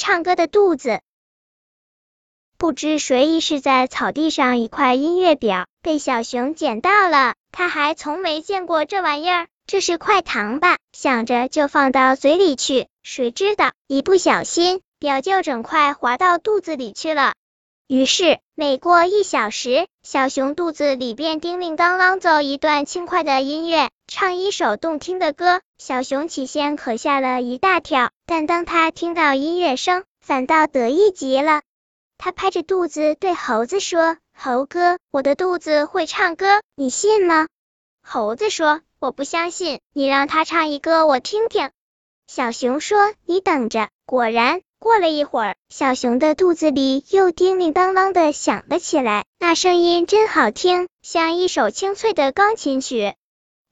唱歌的肚子。不知谁遗失在草地上一块音乐表，被小熊捡到了，他还从没见过这玩意儿，这是块糖吧，想着就放到嘴里去，谁知道一不小心，表就整块滑到肚子里去了。于是每过1小时，小熊肚子里便叮铃当啷奏一段轻快的音乐，唱一首动听的歌。小熊起先可吓了一大跳，但当他听到音乐声，反倒得意极了。他拍着肚子对猴子说：“猴哥，我的肚子会唱歌，你信吗？”猴子说：“我不相信，你让他唱一个我听听。”小熊说：“你等着。”果然过了一会儿，小熊的肚子里又叮铃当啷的响了起来，那声音真好听，像一首清脆的钢琴曲。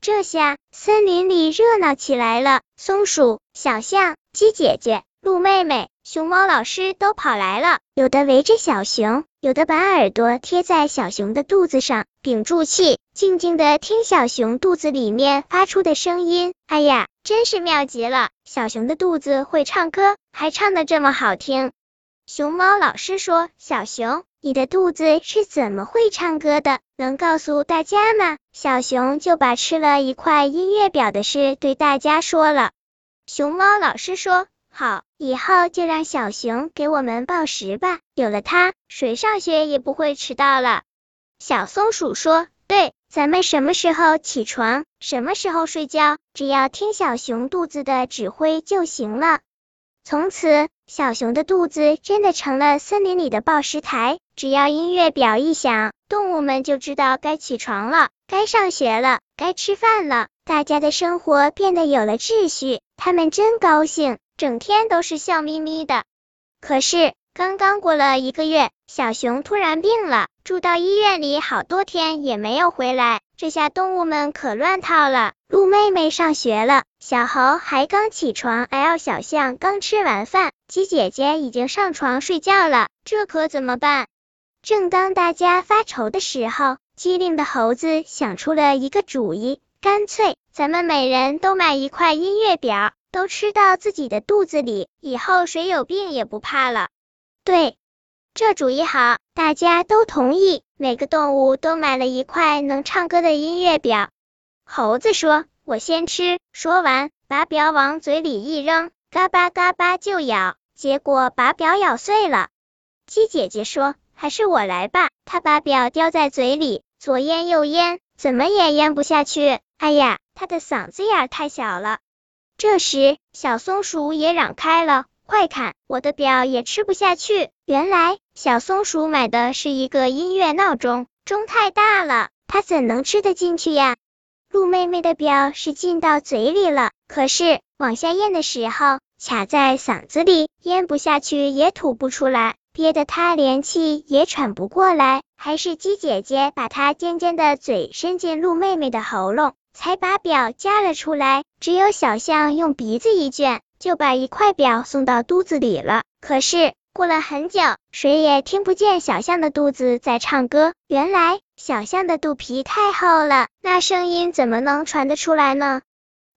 这下森林里热闹起来了，松鼠、小象、鸡姐姐、鹿妹妹、熊猫老师都跑来了，有的围着小熊，有的把耳朵贴在小熊的肚子上，屏住气，静静地听小熊肚子里面发出的声音。哎呀，真是妙极了，小熊的肚子会唱歌，还唱得这么好听。熊猫老师说：“小熊，你的肚子是怎么会唱歌的？能告诉大家吗？”小熊就把吃了一块音乐表的事对大家说了。熊猫老师说：“好，以后就让小熊给我们报时吧，有了它，谁上学也不会迟到了。”小松鼠说：“对。咱们什么时候起床，什么时候睡觉，只要听小熊肚子的指挥就行了。”从此，小熊的肚子真的成了森林里的报时台，只要音乐表一响，动物们就知道该起床了，该上学了，该吃饭了。大家的生活变得有了秩序，他们真高兴，整天都是笑眯眯的。可是，刚刚过了1个月，小熊突然病了，住到医院里好多天也没有回来，这下动物们可乱套了。鹿妹妹上学了，小猴还刚起床，小象刚吃完饭，鸡姐姐已经上床睡觉了，这可怎么办？正当大家发愁的时候，机灵的猴子想出了一个主意，干脆咱们每人都买一块音乐表，都吃到自己的肚子里，以后谁有病也不怕了。对，这主意好，大家都同意，每个动物都买了一块能唱歌的音乐表。猴子说：“我先吃。”说完，把表往嘴里一扔，嘎巴嘎巴就咬，结果把表咬碎了。鸡姐姐说：“还是我来吧。”她把表叼在嘴里，左咽右咽，怎么也咽不下去。哎呀，她的嗓子眼太小了。这时，小松鼠也嚷开了：“快看，我的表也吃不下去。”原来小松鼠买的是一个音乐闹钟，钟太大了，它怎能吃得进去呀？鹿妹妹的表是进到嘴里了，可是往下咽的时候，卡在嗓子里，咽不下去也吐不出来，憋得她连气也喘不过来，还是鸡姐姐把她尖尖的嘴伸进鹿妹妹的喉咙，才把表夹了出来。只有小象用鼻子一卷，就把一块表送到肚子里了。可是过了很久，谁也听不见小象的肚子在唱歌。原来小象的肚皮太厚了，那声音怎么能传得出来呢？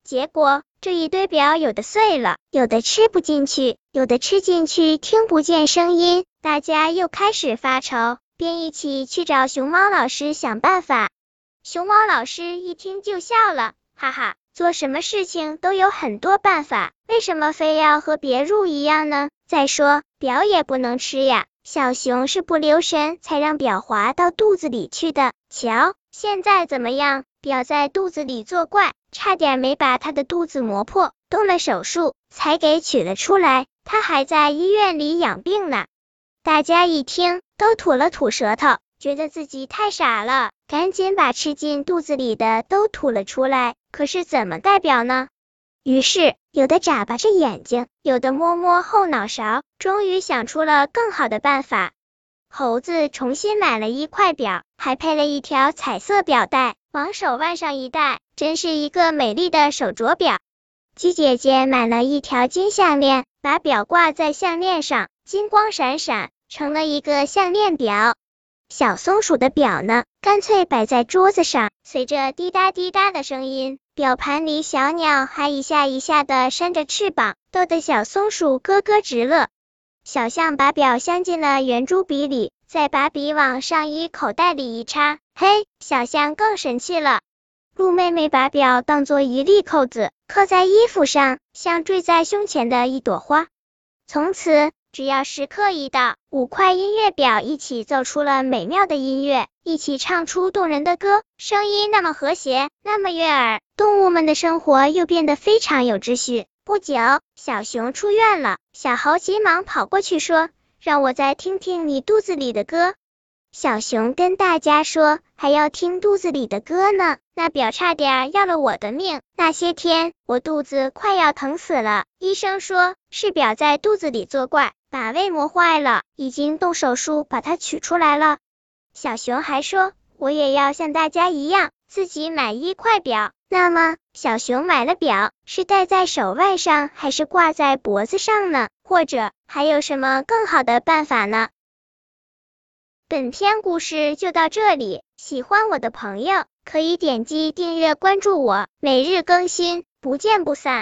结果这一堆表有的碎了，有的吃不进去，有的吃进去听不见声音。大家又开始发愁，便一起去找熊猫老师想办法。熊猫老师一听就笑了，哈哈，做什么事情都有很多办法，为什么非要和别人一样呢？再说表也不能吃呀，小熊是不留神才让表滑到肚子里去的。瞧，现在怎么样？表在肚子里作怪，差点没把他的肚子磨破，动了手术才给取了出来，他还在医院里养病呢。大家一听都吐了吐舌头，觉得自己太傻了，赶紧把吃进肚子里的都吐了出来。可是怎么代表呢？于是有的眨巴着眼睛，有的摸摸后脑勺，终于想出了更好的办法。猴子重新买了一块表，还配了一条彩色表带，往手腕上一戴，真是一个美丽的手镯表。鸡姐姐买了一条金项链，把表挂在项链上，金光闪闪，成了一个项链表。小松鼠的表呢，干脆摆在桌子上，随着滴答滴答的声音，表盘里小鸟还一下一下的扇着翅膀，逗得小松鼠咯咯直乐。小象把表镶进了圆珠笔里，再把笔往上衣口袋里一插，嘿，小象更神气了。鹿妹妹把表当作一粒扣子，扣在衣服上，像坠在胸前的一朵花。从此，只要时刻一到，五块音乐表一起奏出了美妙的音乐，一起唱出动人的歌，声音那么和谐，那么悦耳，动物们的生活又变得非常有秩序。不久，小熊出院了，小猴急忙跑过去说，让我再听听你肚子里的歌。小熊跟大家说，还要听肚子里的歌呢，那表差点要了我的命，那些天我肚子快要疼死了，医生说是表在肚子里作怪，把胃磨坏了，已经动手术把它取出来了。小熊还说，我也要像大家一样，自己买一块表。那么小熊买了表，是戴在手腕上还是挂在脖子上呢？或者还有什么更好的办法呢？本篇故事就到这里，喜欢我的朋友可以点击订阅关注我，每日更新，不见不散。